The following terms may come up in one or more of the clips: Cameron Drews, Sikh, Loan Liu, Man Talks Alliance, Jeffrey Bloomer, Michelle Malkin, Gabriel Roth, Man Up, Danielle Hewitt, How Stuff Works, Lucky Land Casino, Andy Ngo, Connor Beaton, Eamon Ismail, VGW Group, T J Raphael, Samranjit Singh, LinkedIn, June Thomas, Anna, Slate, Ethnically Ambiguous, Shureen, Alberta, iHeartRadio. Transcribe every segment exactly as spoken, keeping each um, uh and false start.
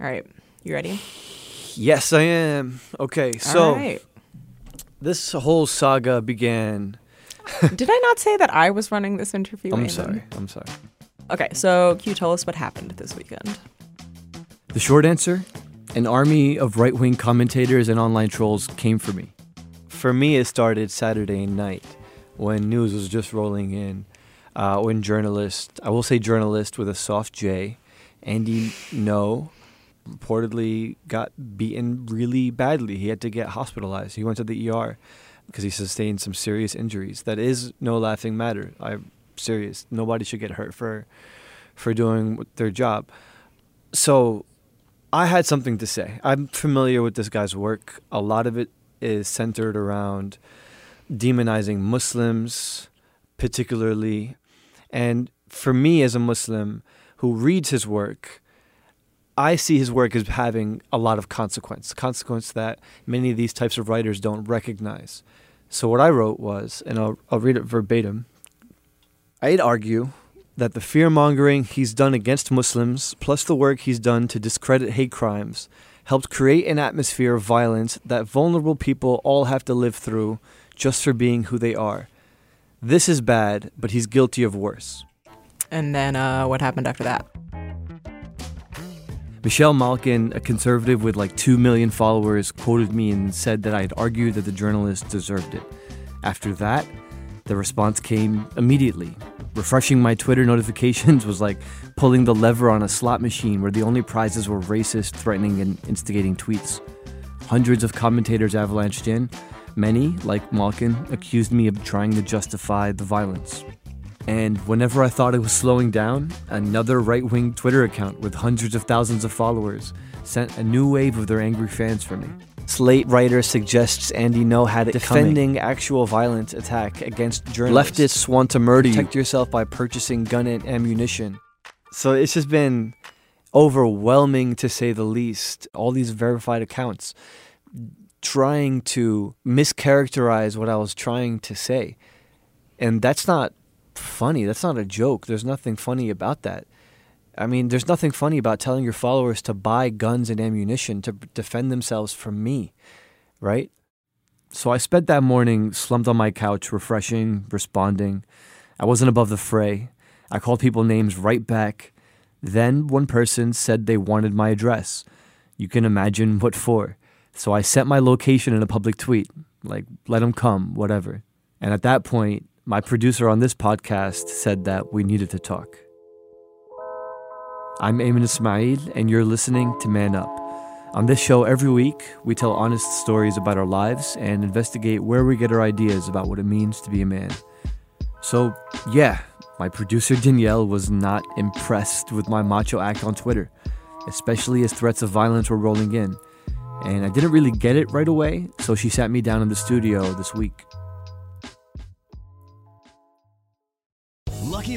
All right. You ready? Yes, I am. Okay, so right. This whole saga began. Did I not say that I was running this interview? I'm Raymond? sorry. I'm sorry. Okay, so can you tell us what happened this weekend? The short answer, an army of right-wing commentators and online trolls came for me. For me, it started Saturday night when news was just rolling in. Uh, when journalist, I will say journalist with a soft J, Andy Ngo, reportedly got beaten really badly. He had to get hospitalized. He went to the E R because he sustained some serious injuries. That is no laughing matter. I'm serious. Nobody should get hurt for for doing their job. So I had something to say. I'm familiar with this guy's work. A lot of it is centered around demonizing Muslims, particularly. And for me as a Muslim who reads his work, I see his work as having a lot of consequence, consequence that many of these types of writers don't recognize. So what I wrote was, and I'll, I'll read it verbatim, I'd argue that the fear-mongering he's done against Muslims, plus the work he's done to discredit hate crimes, helped create an atmosphere of violence that vulnerable people all have to live through just for being who they are. This is bad, but he's guilty of worse. And then uh, what happened after that? Michelle Malkin, a conservative with like two million followers, quoted me and said that I had argued that the journalist deserved it. After that, the response came immediately. Refreshing my Twitter notifications was like pulling the lever on a slot machine where the only prizes were racist, threatening, and instigating tweets. Hundreds of commentators avalanched in. Many, like Malkin, accused me of trying to justify the violence. And whenever I thought it was slowing down, another right-wing Twitter account with hundreds of thousands of followers sent a new wave of their angry fans for me. Slate writer suggests Andy Ngo had it defending coming. Actual violent attack against journalists. Leftists want to murder you. Protect yourself by purchasing gun and ammunition. So it's just been overwhelming, to say the least. All these verified accounts trying to mischaracterize what I was trying to say. And that's not funny. That's not a joke. There's nothing funny about that. I mean, there's nothing funny about telling your followers to buy guns and ammunition to defend themselves from me, right? So I spent that morning slumped on my couch, refreshing, responding. I wasn't above the fray. I called people names right back. Then one person said they wanted my address. You can imagine what for. So I sent my location in a public tweet, like, let them come, whatever. And at that point, my producer on this podcast said that we needed to talk. I'm Eamon Ismail, and you're listening to Man Up. On this show every week, we tell honest stories about our lives and investigate where we get our ideas about what it means to be a man. So, yeah, my producer Danielle was not impressed with my macho act on Twitter, especially as threats of violence were rolling in. And I didn't really get it right away, so she sat me down in the studio this week. Lucky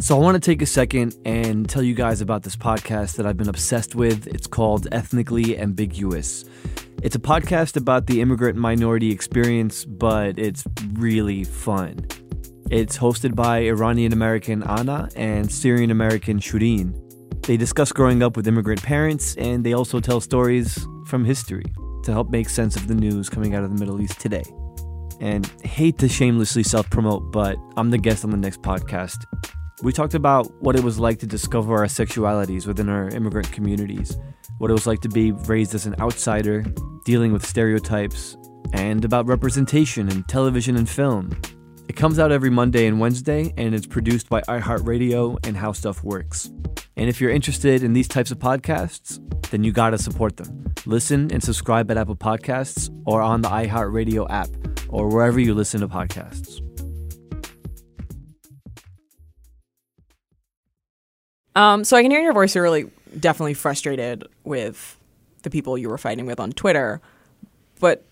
So I want to take a second and tell you guys about this podcast that I've been obsessed with. It's called Ethnically Ambiguous. It's a podcast about the immigrant minority experience, but it's really fun. It's hosted by Iranian-American Anna and Syrian-American Shureen. They discuss growing up with immigrant parents, and they also tell stories from history to help make sense of the news coming out of the Middle East today. And hate to shamelessly self-promote, but I'm the guest on the next podcast. We talked about what it was like to discover our sexualities within our immigrant communities, what it was like to be raised as an outsider, dealing with stereotypes, and about representation in television and film. It comes out every Monday and Wednesday, and it's produced by iHeartRadio and How Stuff Works. And if you're interested in these types of podcasts, then you gotta support them. Listen and subscribe at Apple Podcasts or on the iHeartRadio app or wherever you listen to podcasts. Um, so I can hear in your voice you're really definitely frustrated with the people you were fighting with on Twitter, but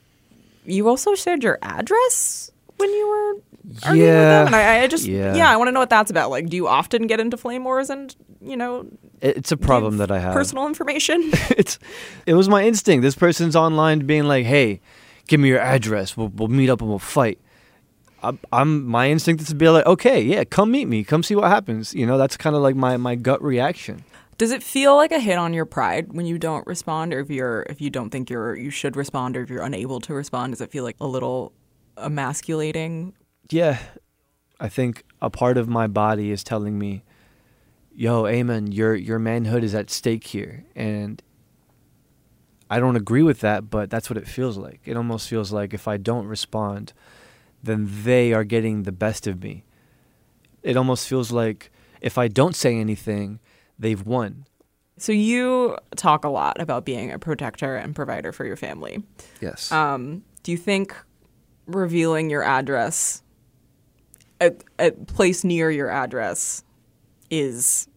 you also shared your address when you were arguing yeah. with them. And I, I just, yeah, yeah I want to know what that's about. Like, do you often get into flame wars and, you know, it's a problem that I have. Personal information? it's, it was my instinct. This person's online being like, hey, give me your address. We'll, we'll meet up and we'll fight. I'm, I'm my instinct is to be like, okay, yeah, come meet me. Come see what happens. You know, that's kind of like my, my gut reaction. Does it feel like a hit on your pride when you don't respond, or if you're if you don't think you're you should respond, or if you're unable to respond? Does it feel like a little emasculating? Yeah, I think a part of my body is telling me, "Yo, Eamon, your your manhood is at stake here," and I don't agree with that, but that's what it feels like. It almost feels like if I don't respond, then they are getting the best of me. It almost feels like if I don't say anything, they've won. So you talk a lot about being a protector and provider for your family. Yes. Um, do you think revealing your address, a, a place near your address, is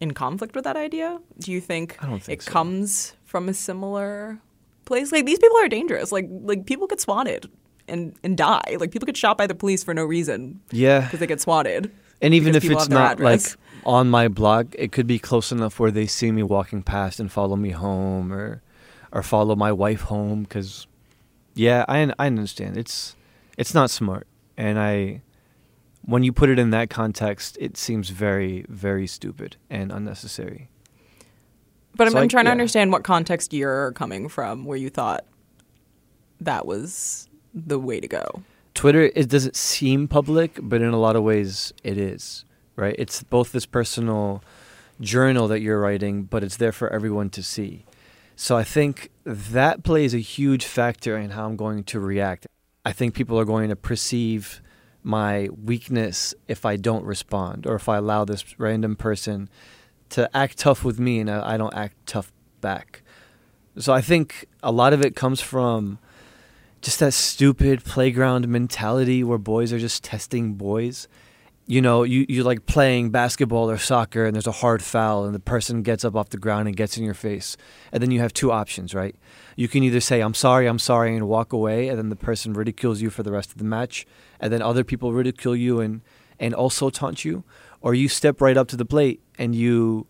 in conflict with that idea? Do you think, I don't think it so. comes from a similar place? Like, these people are dangerous. Like, like people get swatted and, and die. Like, people get shot by the police for no reason. Yeah. Because they get swatted. And even if it's not address. like on my block, it could be close enough where they see me walking past and follow me home, or or follow my wife home. Because, yeah, I I understand. It's it's not smart. And I, when you put it in that context, it seems very, very stupid and unnecessary. But so I'm, I'm trying I, yeah. to understand what context you're coming from where you thought that was the way to go. Twitter, it doesn't seem public, but in a lot of ways it is, right? It's both this personal journal that you're writing, but it's there for everyone to see. So I think that plays a huge factor in how I'm going to react. I think people are going to perceive my weakness if I don't respond, or if I allow this random person to act tough with me and I don't act tough back. So I think a lot of it comes from just that stupid playground mentality where boys are just testing boys. You know, you, you're like playing basketball or soccer and there's a hard foul and the person gets up off the ground and gets in your face. And then you have two options, right? You can either say, I'm sorry, I'm sorry, and walk away, and then the person ridicules you for the rest of the match. And then other people ridicule you and, and also taunt you. Or you step right up to the plate and you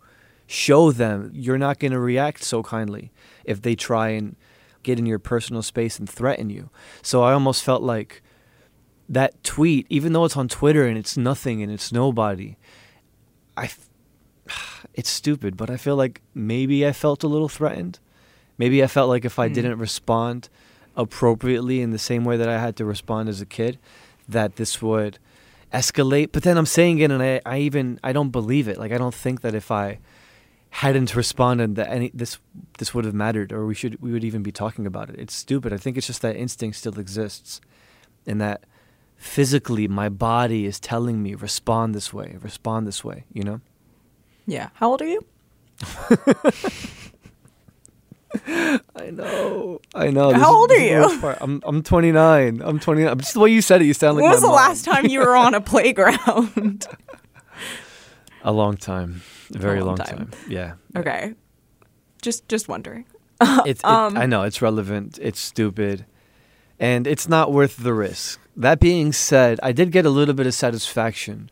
show them you're not going to react so kindly if they try and get in your personal space and threaten you. So I almost felt like that tweet, even though it's on Twitter and it's nothing and it's nobody, I f- it's stupid, but I feel like maybe I felt a little threatened. Maybe I felt like if I mm. didn't respond appropriately in the same way that I had to respond as a kid, that this would escalate. But then I'm saying it and I, I even, I don't believe it. Like, I don't think that if I hadn't responded that any this this would have mattered, or we should we would even be talking about it. It's stupid. I think it's just that instinct still exists, and that physically my body is telling me respond this way, respond this way. You know? Yeah. How old are you? I know. I know. How this old is, are you? I'm I'm twenty-nine. I'm twenty-nine. Just the way you said it, you sound like. When was the mom. last time you were on a playground? A long time. A very a long, long time. time. Yeah. Okay. Just just wondering. it's, it, um, I know. It's relevant. It's stupid. And it's not worth the risk. That being said, I did get a little bit of satisfaction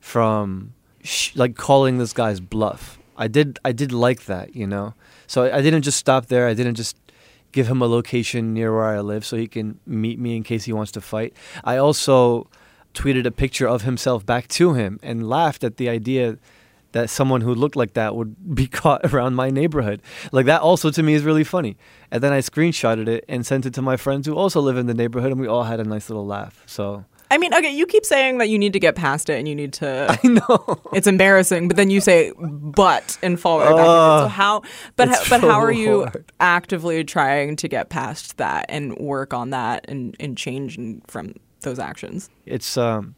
from sh- like calling this guy's bluff. I did I did like that, you know? So I, I didn't just stop there. I didn't just give him a location near where I live so he can meet me in case he wants to fight. I also tweeted a picture of himself back to him and laughed at the idea that someone who looked like that would be caught around my neighborhood. Like, that also to me is really funny. And then I screenshotted it and sent it to my friends who also live in the neighborhood, and we all had a nice little laugh. So I mean, okay, you keep saying that you need to get past it and you need to. I know it's embarrassing, but then you say "but" and fall right back. Uh, so how? But ha- but so how are you hard. actively trying to get past that and work on that and and change from those actions? It's um,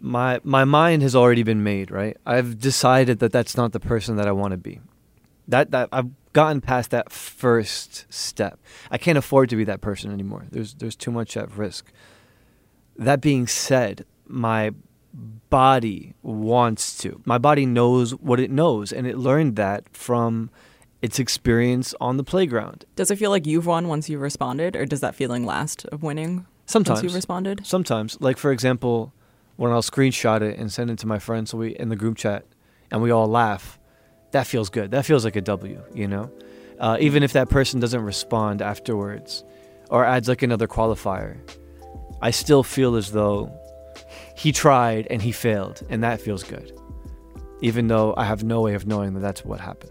my my mind has already been made, right? I've decided that that's not the person that I want to be. That that I've gotten past that first step. I can't afford to be that person anymore. There's there's too much at risk. That being said, my body wants to. My body knows what it knows, and it learned that from its experience on the playground. Does it feel like you've won once you responded, or does that feeling last of winning sometimes once you responded? Sometimes. Like, for example, when I'll screenshot it and send it to my friends so we in the group chat and we all laugh, that feels good. That feels like a W, you know? Uh, even if that person doesn't respond afterwards or adds like another qualifier, I still feel as though he tried and he failed, and that feels good, even though I have no way of knowing that that's what happened.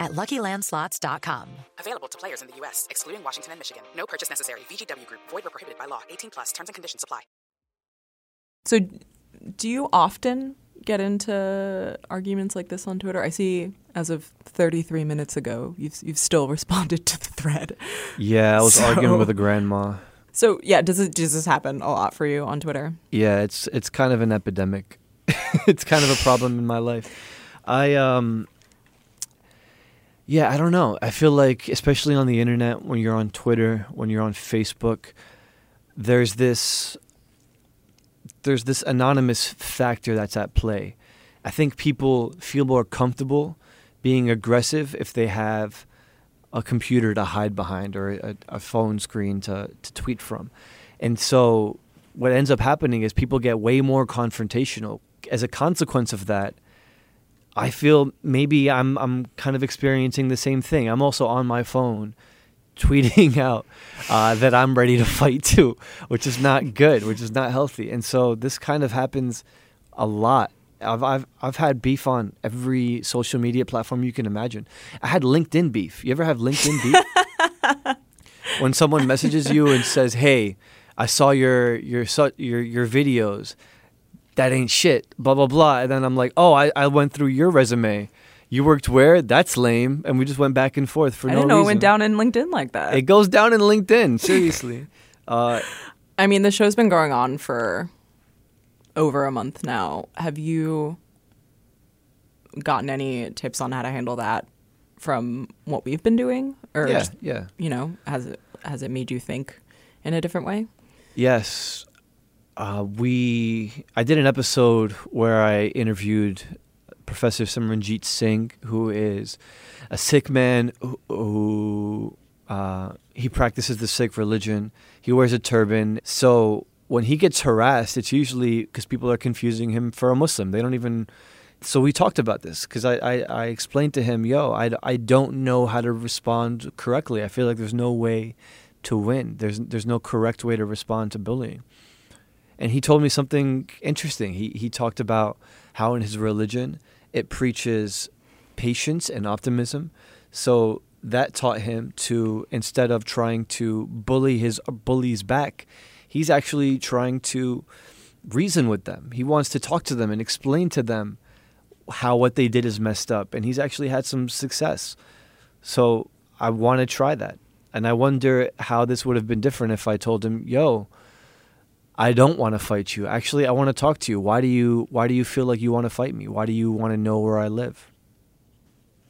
at Lucky Land Slots dot com. Available to players in the U S, excluding Washington and Michigan. No purchase necessary. V G W Group. Void or prohibited by law. eighteen plus. Terms and conditions apply. So do you often get into arguments like this on Twitter? I see as of thirty-three minutes ago, you've, you've still responded to the thread. Yeah, I was so, arguing with a grandma. So, yeah, does, it, does this happen a lot for you on Twitter? Yeah, it's, it's kind of an epidemic. It's kind of a problem in my life. I... um. Yeah, I don't know. I feel like, especially on the internet, when you're on Twitter, when you're on Facebook, there's this there's this anonymous factor that's at play. I think people feel more comfortable being aggressive if they have a computer to hide behind or a, a phone screen to, to tweet from. And so what ends up happening is people get way more confrontational. As a consequence of that, I feel maybe I'm I'm kind of experiencing the same thing. I'm also on my phone tweeting out uh, that I'm ready to fight too, which is not good, which is not healthy. And so this kind of happens a lot. I've I've I've had beef on every social media platform you can imagine. I had LinkedIn beef. You ever have LinkedIn beef? When someone messages you and says, "Hey, I saw your your your your videos. That ain't shit, blah, blah, blah." And then I'm like, oh, I, I went through your resume. You worked where? That's lame. And we just went back and forth for no reason. I didn't know it went down in LinkedIn like that. It goes down in LinkedIn, seriously. uh, I mean, the show's been going on for over a month now. Have you gotten any tips on how to handle that from what we've been doing? Or yeah, just, yeah. You know, has it, has it made you think in a different way? Yes. Uh, we, I did an episode where I interviewed Professor Samranjit Singh, who is a Sikh man who, who uh, he practices the Sikh religion. He wears a turban. So when he gets harassed, it's usually because people are confusing him for a Muslim. They don't even... So we talked about this because I, I, I explained to him, yo, I, I don't know how to respond correctly. I feel like there's no way to win. There's, there's no correct way to respond to bullying. And he told me something interesting. He he talked about how in his religion it preaches patience and optimism. So that taught him to, instead of trying to bully his bullies back, he's actually trying to reason with them. He wants to talk to them and explain to them how what they did is messed up. And he's actually had some success. So I want to try that. And I wonder how this would have been different if I told him, yo, I don't want to fight you. Actually, I want to talk to you. Why do you why do you feel like you want to fight me? Why do you want to know where I live?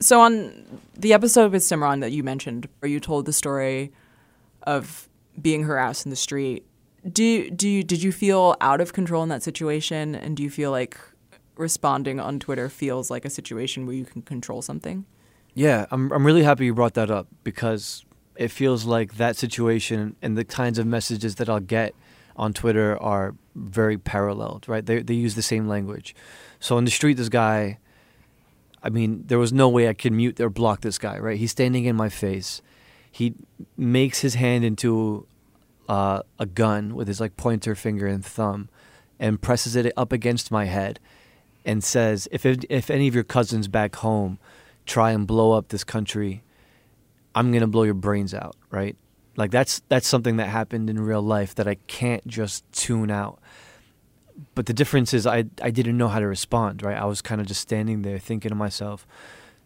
So on the episode with Samran that you mentioned, where you told the story of being harassed in the street, do do you, did you feel out of control in that situation? And do you feel like responding on Twitter feels like a situation where you can control something? Yeah, I'm I'm really happy you brought that up, because it feels like that situation and the kinds of messages that I'll get on Twitter are very paralleled, right? They they use the same language. So on the street, this guy, I mean, there was no way I could mute or block this guy, right? He's standing in my face. He makes his hand into uh, a gun with his like pointer finger and thumb and presses it up against my head and says, if if any of your cousins back home try and blow up this country, I'm going to blow your brains out, right? Like, that's that's something that happened in real life that I can't just tune out. but the difference is I, I didn't know how to respond, right? I was kind of just standing there thinking to myself,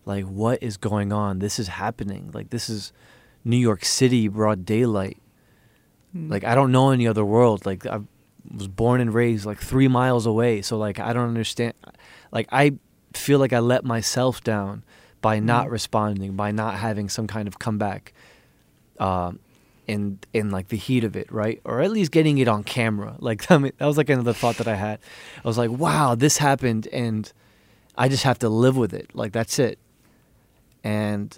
like, what is going on? This is happening. Like, this is New York City, broad daylight. Mm. Like, I don't know any other world. Like, I was born and raised, like, three miles away. So, like, I don't understand. Like, I feel like I let myself down by not mm. responding, by not having some kind of comeback uh, in, in, like, the heat of it, right? Or at least getting it on camera. Like, I mean, that was, like, another thought that I had. I was like, wow, this happened, and I just have to live with it. Like, that's it. And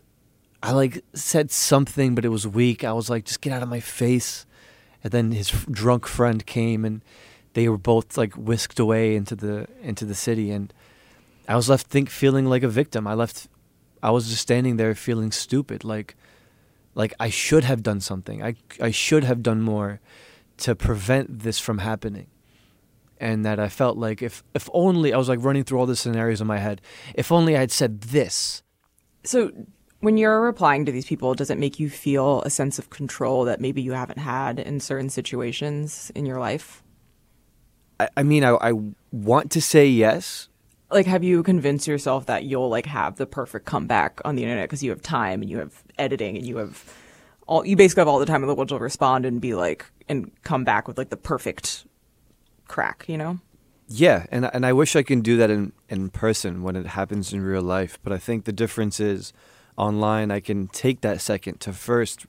I, like, said something, but it was weak. I was like, just get out of my face. And then his f- drunk friend came, and they were both, like, whisked away into the into the city. And I was left think feeling like a victim. I left... I was just standing there feeling stupid, like, like I should have done something. I, I should have done more to prevent this from happening. And that I felt like if, if only, I was like running through all the scenarios in my head, if only I had said this. So when you're replying to these people, does it make you feel a sense of control that maybe you haven't had in certain situations in your life? I, I mean, I, I want to say yes. Like, have you convinced yourself that you'll, like, have the perfect comeback on the internet because you have time and you have editing and you have all, you basically have all the time in the world to respond and be like, and come back with, like, the perfect crack, you know? Yeah. And, and I wish I can do that in, in person when it happens in real life. But I think the difference is online, I can take that second to first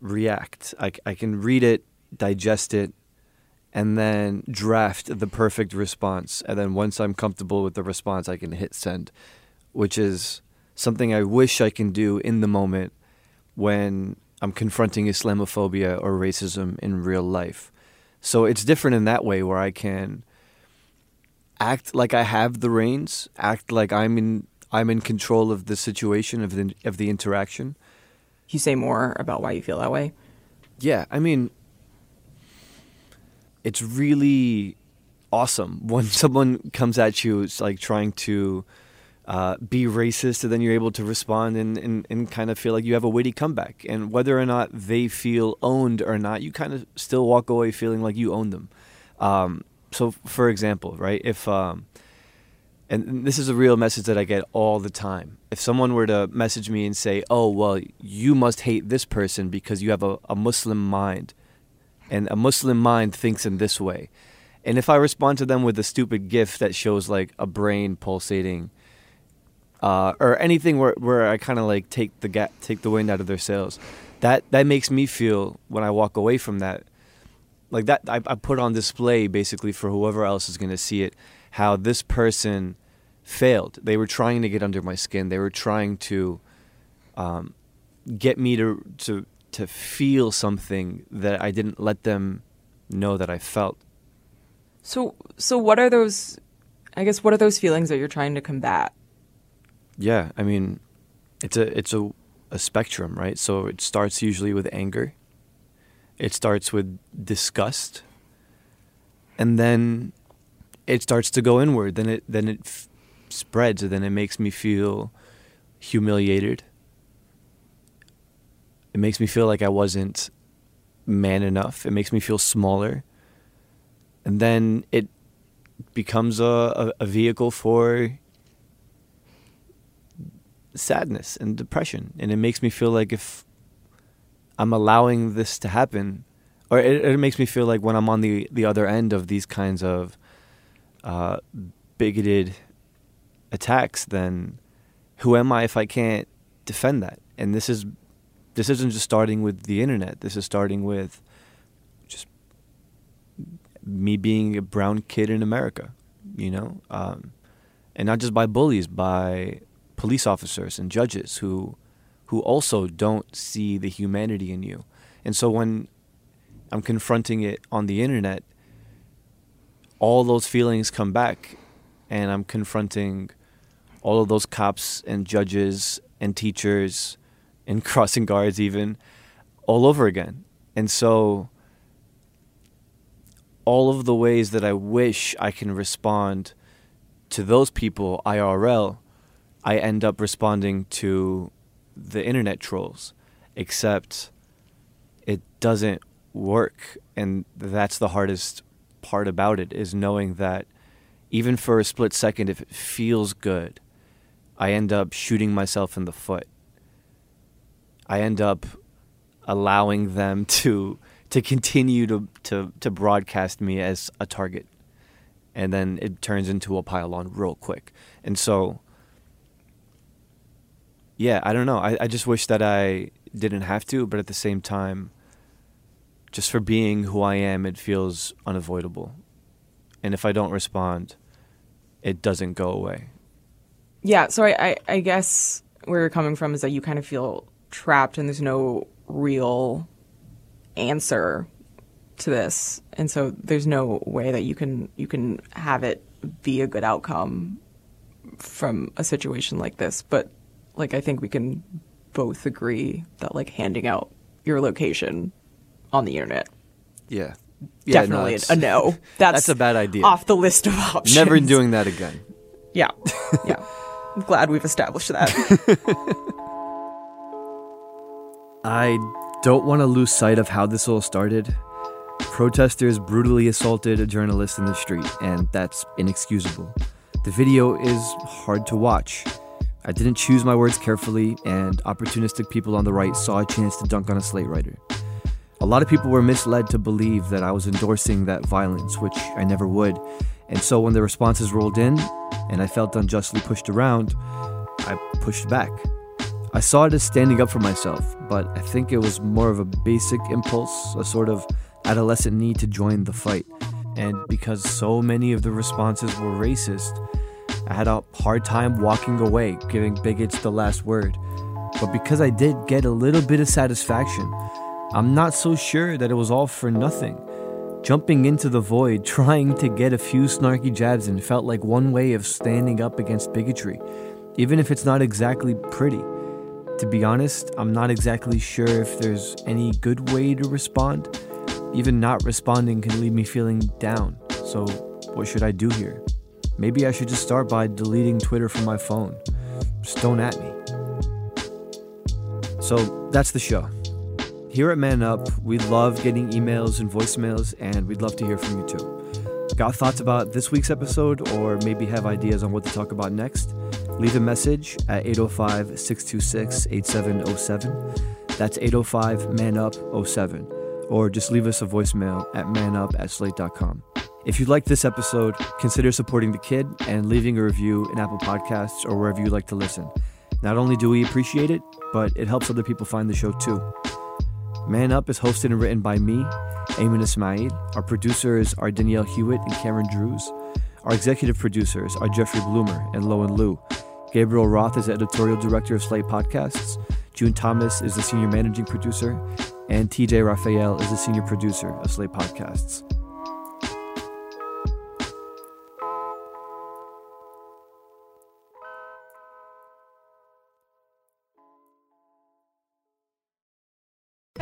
react. I, I can read it, digest it, and then draft the perfect response. And then once I'm comfortable with the response, I can hit send, which is something I wish I can do in the moment when I'm confronting Islamophobia or racism in real life. So it's different in that way, where I can act like I have the reins, act like I'm in I'm in control of the situation, of the of the interaction. Can you say more about why you feel that way? Yeah, I mean... It's really awesome when someone comes at you, it's like trying to uh, be racist, and then you're able to respond and, and, and kind of feel like you have a witty comeback. And whether or not they feel owned or not, you kind of still walk away feeling like you own them. Um, so, for example, right, if, um, and this is a real message that I get all the time. If someone were to message me and say, oh, well, you must hate this person because you have a, a Muslim mind. And a Muslim mind thinks in this way. And if I respond to them with a stupid gif that shows, like, a brain pulsating uh, or anything where where I kind of, like, take the ga- take the wind out of their sails, that that makes me feel, when I walk away from that, like that I, I put on display basically for whoever else is going to see it, how this person failed. They were trying to get under my skin. They were trying to um, get me to to... to feel something that I didn't let them know that I felt. So so what are those, I guess, what are those feelings that you're trying to combat? Yeah, I mean, it's a it's a, a spectrum, right? So it starts usually with anger. It starts with disgust. And then it starts to go inward. Then it, then it f- spreads, and then it makes me feel humiliated. It makes me feel like I wasn't man enough. It makes me feel smaller. And then it becomes a, a, a vehicle for sadness and depression. And it makes me feel like if I'm allowing this to happen, or it, it makes me feel like when I'm on the, the other end of these kinds of uh, bigoted attacks, then who am I if I can't defend that? And this is... This isn't just starting with the internet. This is starting with just me being a brown kid in America, you know? Um, and not just by bullies, by police officers and judges who who also don't see the humanity in you. And so when I'm confronting it on the internet, all those feelings come back, and I'm confronting all of those cops and judges and teachers and crossing guards even, all over again. And so all of the ways that I wish I can respond to those people I R L, I end up responding to the internet trolls, except it doesn't work. And that's the hardest part about it is knowing that even for a split second, if it feels good, I end up shooting myself in the foot. I end up allowing them to to continue to, to, to broadcast me as a target. And then it turns into a pile on real quick. And so, yeah, I don't know. I, I just wish that I didn't have to, but at the same time, just for being who I am, it feels unavoidable. And if I don't respond, it doesn't go away. Yeah, so I, I, I guess where you're coming from is that you kind of feel trapped and there's no real answer to this. And so there's no way that you can you can have it be a good outcome from a situation like this. But like I think we can both agree that like handing out your location on the internet. Yeah. Yeah, definitely no, a no. That's, that's a bad idea. Off the list of options. Never doing that again. Yeah. Yeah. I'm glad we've established that. I don't want to lose sight of how this all started. Protesters brutally assaulted a journalist in the street, and that's inexcusable. The video is hard to watch. I didn't choose my words carefully, and opportunistic people on the right saw a chance to dunk on a Slate writer. A lot of people were misled to believe that I was endorsing that violence, which I never would. And so when the responses rolled in, and I felt unjustly pushed around, I pushed back. I saw it as standing up for myself, but I think it was more of a basic impulse, a sort of adolescent need to join the fight. And because so many of the responses were racist, I had a hard time walking away, giving bigots the last word. But because I did get a little bit of satisfaction, I'm not so sure that it was all for nothing. Jumping into the void, trying to get a few snarky jabs in felt like one way of standing up against bigotry, even if it's not exactly pretty. To be honest, I'm not exactly sure if there's any good way to respond. Even not responding can leave me feeling down. So what should I do here? Maybe I should just start by deleting Twitter from my phone. Just don't at me. So that's the show. Here at Man Up, we love getting emails and voicemails, and we'd love to hear from you too. Got thoughts about this week's episode, or maybe have ideas on what to talk about next? Leave a message at eight oh five, six two six, eight seven oh seven. That's eight oh five, man up oh seven. Or just leave us a voicemail at manup at slate dot com. If you liked this episode, consider supporting the kid and leaving a review in Apple Podcasts or wherever you like to listen. Not only do we appreciate it, but it helps other people find the show too. Man Up is hosted and written by me, Eamon Ismail. Our producers are Danielle Hewitt and Cameron Drews. Our executive producers are Jeffrey Bloomer and Loan Liu. Gabriel Roth is the editorial director of Slate Podcasts. June Thomas is the senior managing producer. And T J Raphael is the senior producer of Slate Podcasts.